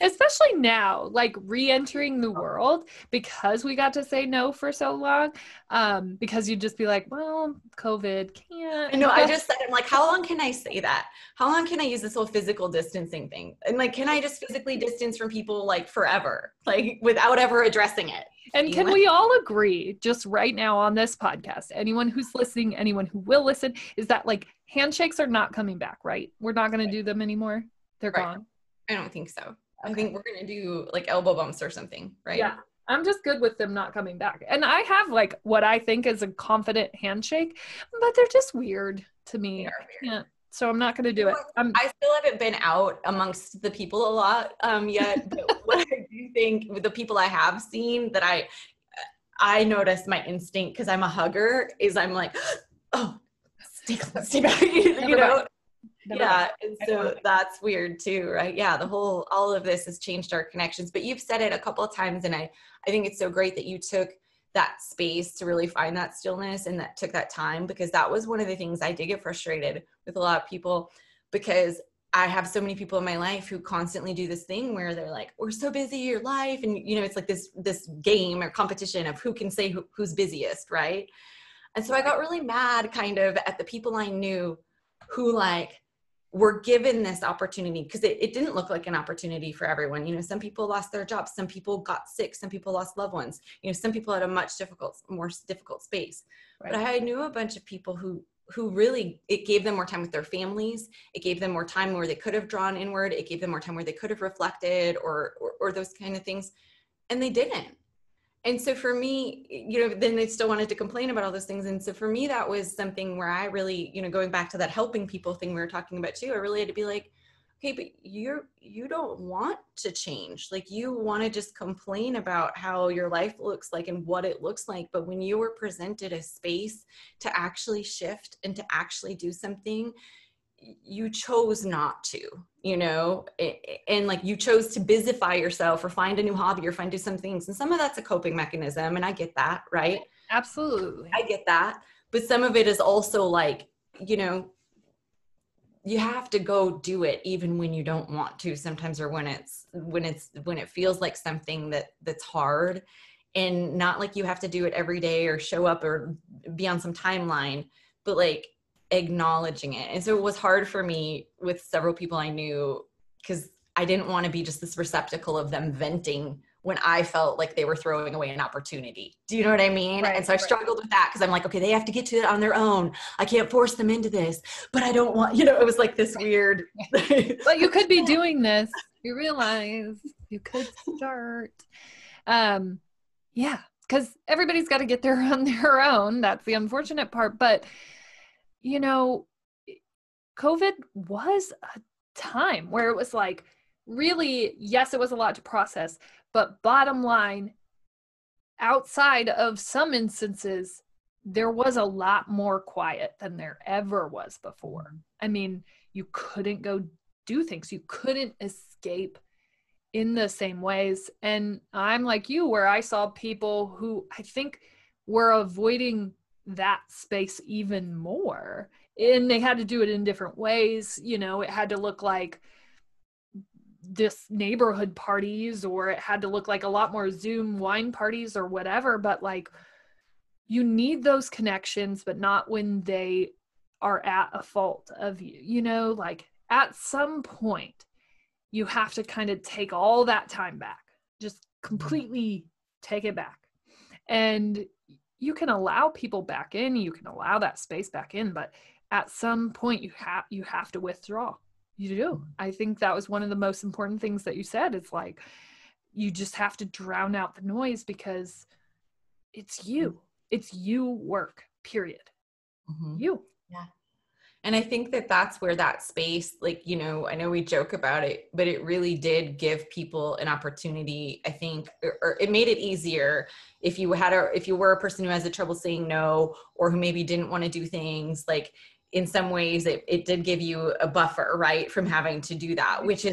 Especially now, like re-entering the world, because we got to say no for so long, because you'd just be like, well, COVID can't. No, I just said, I'm like, how long can I say that? How long can I use this whole physical distancing thing? And like, can I just physically distance from people like forever, like without ever addressing it? And can we all agree just right now on this podcast, anyone who's listening, anyone who will listen, is that like handshakes are not coming back, right? We're not going to do them anymore. They're gone. I don't think so. Okay. I think we're going to do like elbow bumps or something, right? Yeah. I'm just good with them not coming back. And I have like what I think is a confident handshake, but they're just weird to me. Yeah. So I'm not going to do it. I still haven't been out amongst the people a lot yet. But what I do think with the people I have seen that I noticed my instinct because I'm a hugger is I'm like, oh, stay back, you know? Yeah. And so that's weird too, right? Yeah. All of this has changed our connections, but you've said it a couple of times. And I think it's so great that you took that space to really find that stillness and that took that time, because that was one of the things I did get frustrated with a lot of people, because I have so many people in my life who constantly do this thing where they're like, we're so busy, your life. And, you know, it's like this game or competition of who can say who's busiest, right? And so I got really mad kind of at the people I knew who like were given this opportunity, because it didn't look like an opportunity for everyone. You know, some people lost their jobs, some people got sick, some people lost loved ones, you know, some people had a more difficult space. Right. But I knew a bunch of people who really, it gave them more time with their families. It gave them more time where they could have drawn inward. It gave them more time where they could have reflected or those kind of things. And they didn't. And so for me, you know, then they still wanted to complain about all those things. And so for me, that was something where I really, you know, going back to that helping people thing we were talking about too, I really had to be like, okay, but you don't want to change. Like, you want to just complain about how your life looks like and what it looks like. But when you were presented a space to actually shift and to actually do something, you chose not to, you know, and like you chose to busify yourself or find a new hobby or do some things. And some of that's a coping mechanism. And I get that, right? Absolutely. I get that. But some of it is also like, you know, you have to go do it even when you don't want to sometimes, or when it feels like something that's hard, and not like you have to do it every day or show up or be on some timeline, but like acknowledging it. And so it was hard for me with several people I knew, because I didn't want to be just this receptacle of them venting when I felt like they were throwing away an opportunity. Do you know what I mean? Right, and so I struggled with that, because I'm like, okay, they have to get to it on their own. I can't force them into this, but I don't want, you know, it was like this weird. Well, you could be doing this. You realize you could start. Yeah, because everybody's got to get there on their own. That's the unfortunate part. But, you know, COVID was a time where it was like, really, yes, it was a lot to process, but bottom line, outside of some instances, there was a lot more quiet than there ever was before. I mean, you couldn't go do things. You couldn't escape in the same ways. And I'm like you, where I saw people who I think were avoiding that space even more. And they had to do it in different ways. You know, it had to look like this neighborhood parties, or it had to look like a lot more Zoom wine parties or whatever. But like, you need those connections, but not when they are at a fault of you, you know, like at some point you have to kind of take all that time back, just completely take it back. And you can allow people back in, you can allow that space back in, but at some point you have to withdraw. You do. I think that was one of the most important things that you said. It's like, you just have to drown out the noise, because it's you work, period. Mm-hmm. You. Yeah. And I think that that's where that space, like, you know, I know we joke about it, but it really did give people an opportunity, I think, or it made it easier if you were a person who has a trouble saying no, or who maybe didn't want to do things. Like, in some ways it did give you a buffer, right, from having to do that, which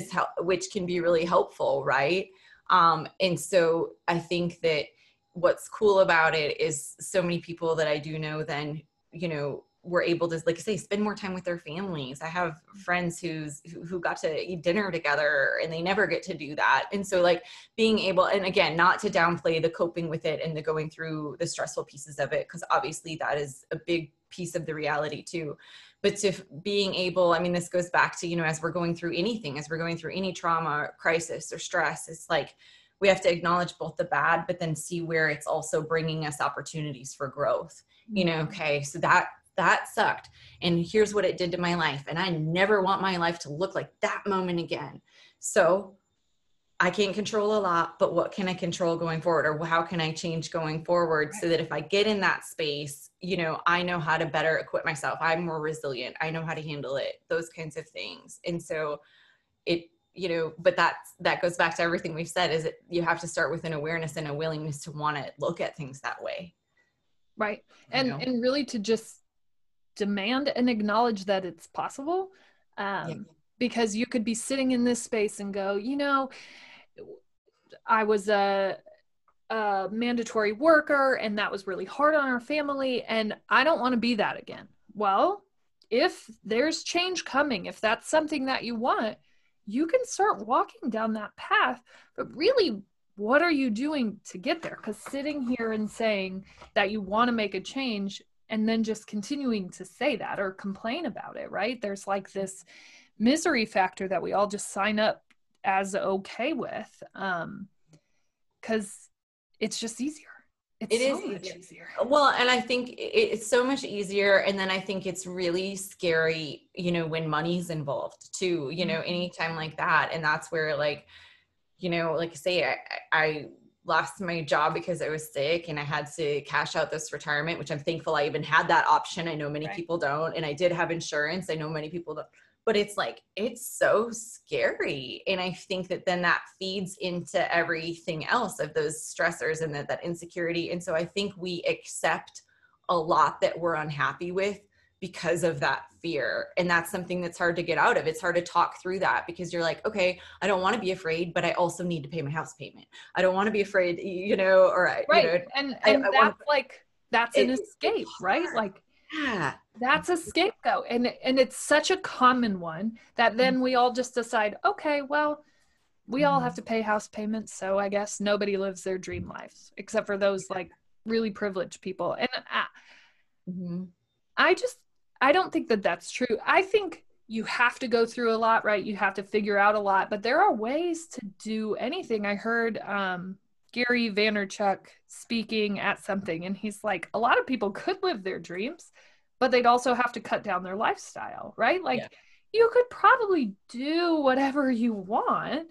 can be really helpful, right? And so I think that what's cool about it is so many people that I do know then, you know, were able to, like I say, spend more time with their families. I have friends who got to eat dinner together, and they never get to do that. And so like being able, and again, not to downplay the coping with it and the going through the stressful pieces of it, because obviously that is a big piece of the reality too, but to being able, I mean, this goes back to, you know, as we're going through anything, as we're going through any trauma, crisis, or stress, it's like, we have to acknowledge both the bad, but then see where it's also bringing us opportunities for growth. You know, okay, so that sucked, and here's what it did to my life. And I never want my life to look like that moment again. So I can't control a lot, but what can I control going forward, or how can I change going forward, so that if I get in that space, you know, I know how to better equip myself. I'm more resilient. I know how to handle it, those kinds of things. And so it, you know, but that goes back to everything we've said, is that you have to start with an awareness and a willingness to want to look at things that way. Right. And, you know? And really to just demand and acknowledge that it's possible. Yeah. Because you could be sitting in this space and go, you know, I was a mandatory worker, and that was really hard on our family, and I don't want to be that again. Well, if there's change coming, if that's something that you want, you can start walking down that path. But really, what are you doing to get there? Because sitting here and saying that you want to make a change and then just continuing to say that or complain about it, right? There's like this misery factor that we all just sign up as okay with, because it's just easier. It's so much easier. Well, and I think it's so much easier. And then I think it's really scary, you know, when money's involved too, you know, anytime like that. And that's where, like, you know, like I say, I lost my job because I was sick and I had to cash out this retirement, which I'm thankful I even had that option. I know many people don't. And I did have insurance. I know many people don't. But it's like, it's so scary. And I think that then that feeds into everything else of those stressors and that insecurity. And so I think we accept a lot that we're unhappy with because of that fear. And that's something that's hard to get out of. It's hard to talk through that because you're like, okay, I don't want to be afraid, but I also need to pay my house payment. I don't want to be afraid, you know, or right. You know, that's an escape, right? Like, yeah. That's a scapegoat. And it's such a common one that then we all just decide, okay, well, we all have to pay house payments. So I guess nobody lives their dream lives except for those like really privileged people. And I don't think that that's true. I think you have to go through a lot, right? You have to figure out a lot, but there are ways to do anything. I heard, Gary Vaynerchuk speaking at something, and he's like, a lot of people could live their dreams, but they'd also have to cut down their lifestyle, right? Like you could probably do whatever you want,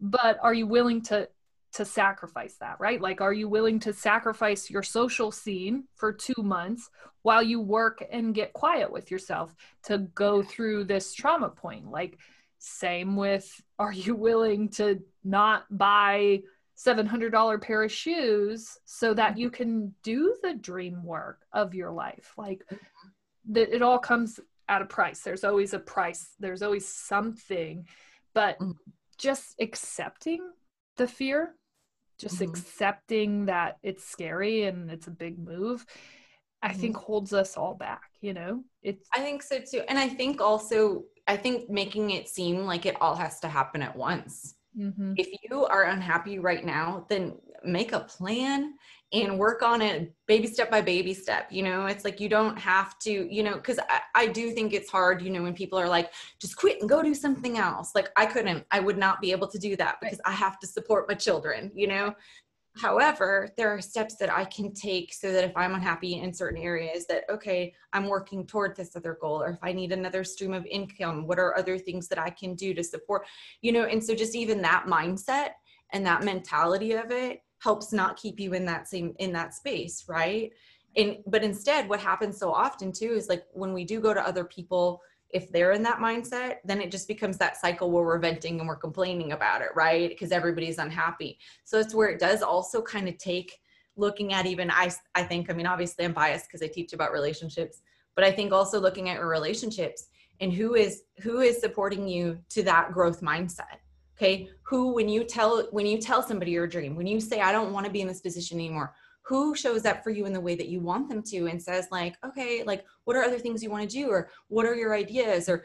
but are you willing to sacrifice that, right? Like, are you willing to sacrifice your social scene for 2 months while you work and get quiet with yourself to go through this trauma point? Like, same with, are you willing to not buy $700 pair of shoes so that you can do the dream work of your life? Like, it all comes at a price. There's always a price. There's always something, but just accepting the fear, just accepting that it's scary and it's a big move, I think holds us all back, you know? I think so too. And I think making it seem like it all has to happen at once. If you are unhappy right now, then make a plan and work on it baby step by baby step. You know, it's like, you don't have to, you know, because I do think it's hard, you know, when people are like, just quit and go do something else. Like, I would not be able to do that because I have to support my children, you know. However, there are steps that I can take so that if I'm unhappy in certain areas that, okay, I'm working toward this other goal, or if I need another stream of income, what are other things that I can do to support, you know? And so just even that mindset and that mentality of it helps not keep you in that space. Right. But instead what happens so often too, is like when we do go to other people, if they're in that mindset, then it just becomes that cycle where we're venting and we're complaining about it, right? Because everybody's unhappy. So it's where it does also kind of take looking at even, I think, I mean, obviously I'm biased because I teach about relationships, but I think also looking at your relationships and who is supporting you to that growth mindset. Okay. Who, when you tell somebody your dream, when you say, I don't want to be in this position anymore, who shows up for you in the way that you want them to and says like, okay, like what are other things you want to do, or what are your ideas, or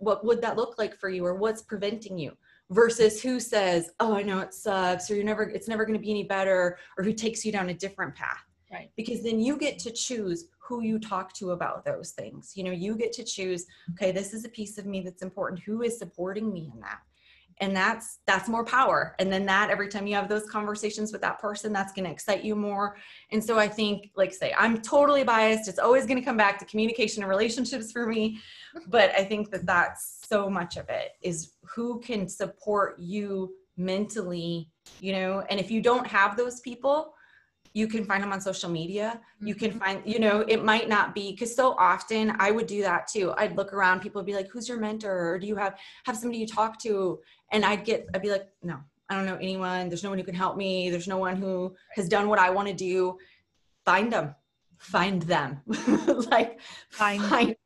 what would that look like for you, or what's preventing you, versus who says, oh, I know it sucks, or it's never going to be any better, or who takes you down a different path. Right. Because then you get to choose who you talk to about those things. You know, you get to choose, okay, this is a piece of me that's important. Who is supporting me in that? And that's more power. And then that every time you have those conversations with that person, that's going to excite you more. And so I think, like say, I'm totally biased. It's always going to come back to communication and relationships for me. But I think that that's so much of it, is who can support you mentally, you know. And if you don't have those people, you can find them on social media. You can find, you know, it might not be, because so often I would do that too. I'd look around, people would be like, who's your mentor? Or do you have somebody you talk to? And I'd be like, no, I don't know anyone. There's no one who can help me. There's no one who has done what I want to do. Find them. Like, find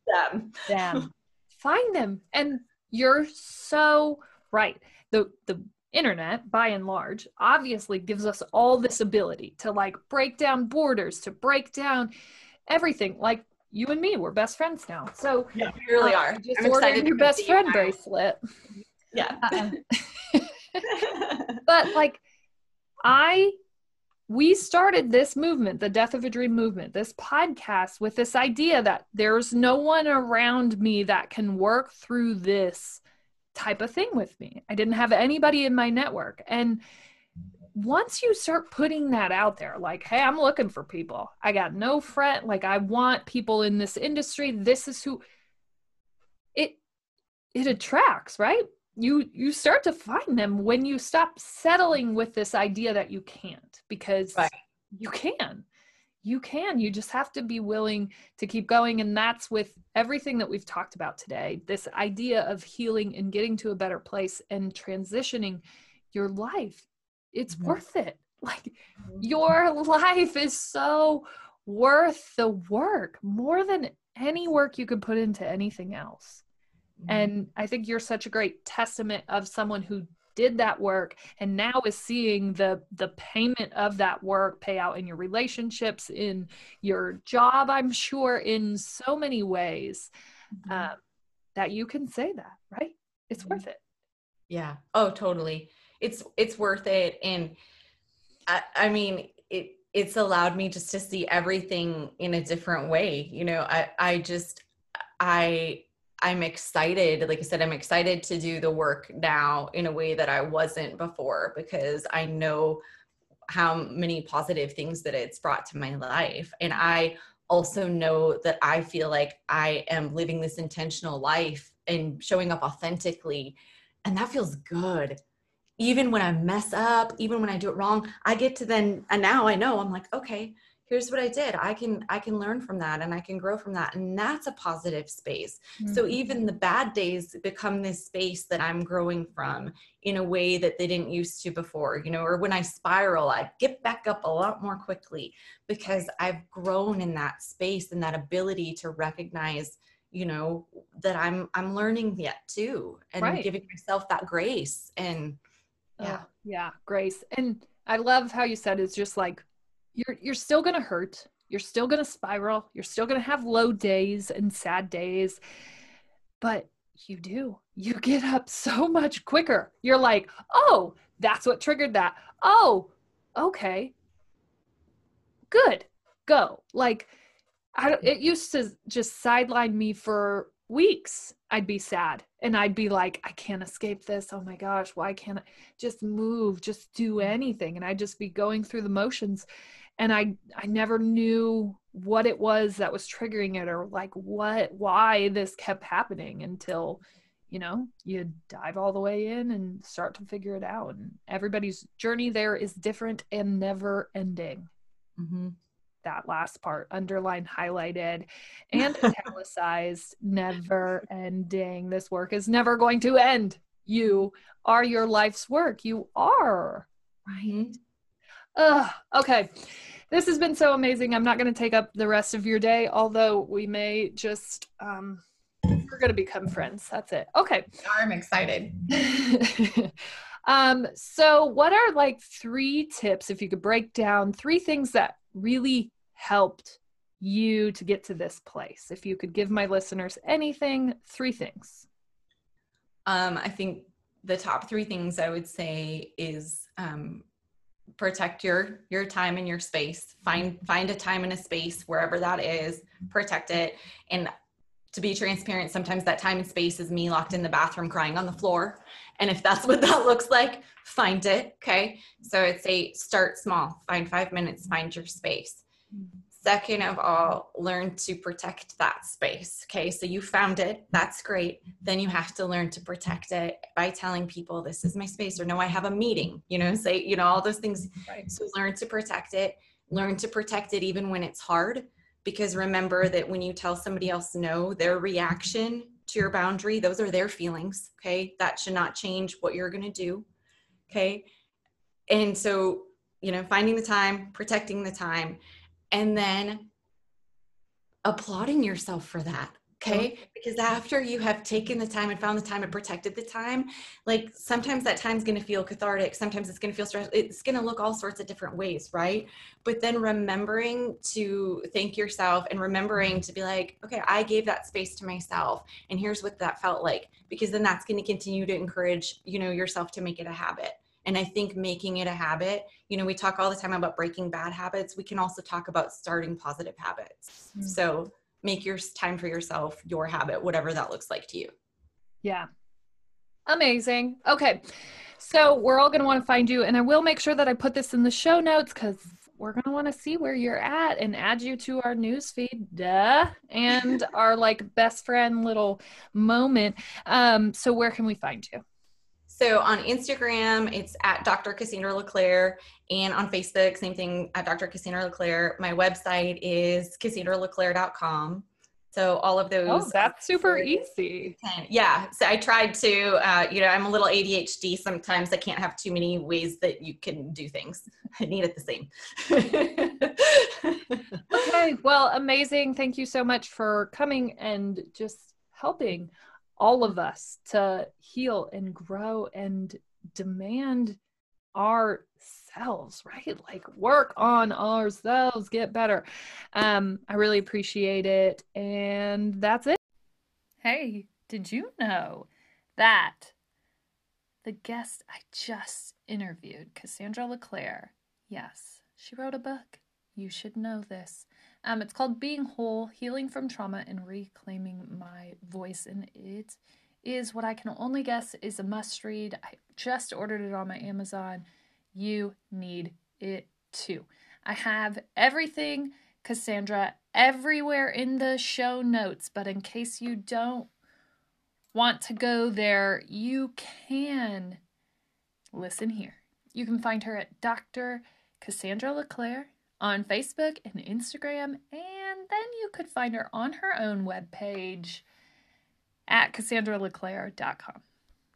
them. And you're so right. The internet, by and large, obviously gives us all this ability to like break down borders, to break down everything. Like, you and me, we're best friends now. So yeah, we really are. Just I'm excited. Your best friend bracelet. Yeah. But like, we started this movement, the Death of a Dream movement, this podcast, with this idea that there's no one around me that can work through this type of thing with me. I didn't have anybody in my network. And once you start putting that out there, like, hey, I'm looking for people. I got no friend. Like, I want people in this industry. This is who it attracts, right? You start to find them when you stop settling with this idea that you can't, because right. you can, you just have to be willing to keep going. And that's with everything that we've talked about today, this idea of healing and getting to a better place and transitioning your life. It's worth it. Like, your life is so worth the work, more than any work you could put into anything else. And I think you're such a great testament of someone who did that work and now is seeing the payment of that work pay out in your relationships, in your job, I'm sure, in so many ways, that you can say that, right? It's worth it. Yeah. Oh, totally. It's worth it. And I mean, it's allowed me just to see everything in a different way. You know, I'm excited. Like I said, I'm excited to do the work now in a way that I wasn't before, because I know how many positive things that it's brought to my life. And I also know that I feel like I am living this intentional life and showing up authentically. And that feels good. Even when I mess up, even when I do it wrong, I get to then, and now I know, I'm like, okay, here's what I did. I can learn from that, and I can grow from that. And that's a positive space. Mm-hmm. So even the bad days become this space that I'm growing from in a way that they didn't used to before, you know, or when I spiral, I get back up a lot more quickly because I've grown in that space and that ability to recognize, you know, that I'm learning yet too, and right. giving myself that grace. And yeah, grace. And I love how you said, it's just like, you're still going to hurt. You're still going to spiral. You're still going to have low days and sad days, but you get up so much quicker. You're like, oh, that's what triggered that. Oh, okay. Good. Go. Like, it used to just sideline me for weeks. I'd be sad and I'd be like, I can't escape this. Oh my gosh, why can't I just move, just do anything? And I'd just be going through the motions, and I never knew what it was that was triggering it, or like why this kept happening until, you know, you dive all the way in and start to figure it out. And everybody's journey there is different and never ending. Mm-hmm. That last part, underlined, highlighted, and italicized, never ending. This work is never going to end. You are your life's work. You are, right? Okay. This has been so amazing. I'm not going to take up the rest of your day, although we may just, we're going to become friends. That's it. Okay. I'm excited. So what are like 3 tips, if you could break down 3 things that really helped you to get to this place? If you could give my listeners anything, 3 things. I think the top 3 things I would say is, protect your time and your space. Find a time and a space, wherever that is, protect it. And to be transparent, sometimes that time and space is me locked in the bathroom crying on the floor. And if that's what that looks like, find it. Okay. So I'd say start small, find 5 minutes, find your space. Second of all, learn to protect that space. Okay. So you found it. That's great. Then you have to learn to protect it by telling people, this is my space, or no, I have a meeting, you know, say, you know, all those things. Right. So learn to protect it even when it's hard. Because remember that when you tell somebody else no, their reaction to your boundary, those are their feelings, okay? That should not change what you're gonna do, okay? And so, you know, finding the time, protecting the time, and then applauding yourself for that. Okay. Because after you have taken the time and found the time and protected the time, like sometimes that time's going to feel cathartic. Sometimes it's going to feel stressful. It's going to look all sorts of different ways. Right. But then remembering to thank yourself and remembering to be like, okay, I gave that space to myself and here's what that felt like, because then that's going to continue to encourage, you know, yourself to make it a habit. And I think making it a habit, you know, we talk all the time about breaking bad habits. We can also talk about starting positive habits. Mm-hmm. So make your time for yourself, your habit, whatever that looks like to you. Yeah. Amazing. Okay. So we're all going to want to find you, and I will make sure that I put this in the show notes because we're going to want to see where you're at and add you to our newsfeed, duh, and our like best friend little moment. So where can we find you? So on Instagram, it's at Dr. Cassandra LeClair, and on Facebook, same thing, at Dr. Cassandra LeClair. My website is CassandraLeClair.com. So all of those. Oh, that's super easy. Yeah. So I tried to, you know, I'm a little ADHD. Sometimes I can't have too many ways that you can do things. I need it the same. Okay. Well, amazing. Thank you so much for coming and just helping all of us to heal and grow and demand ourselves, right? Like work on ourselves, get better. I really appreciate it. And that's it. Hey, did you know that the guest I just interviewed, Cassandra LeClair, yes, she wrote a book. You should know this. It's called Being Whole, Healing from Trauma, and Reclaiming My Voice. And it is what I can only guess is a must-read. I just ordered it on my Amazon. You need it too. I have everything, Cassandra, everywhere in the show notes. But in case you don't want to go there, you can listen here. You can find her at Dr. Cassandra LeClair on Facebook and Instagram, and then you could find her on her own webpage at CassandraLeClair.com.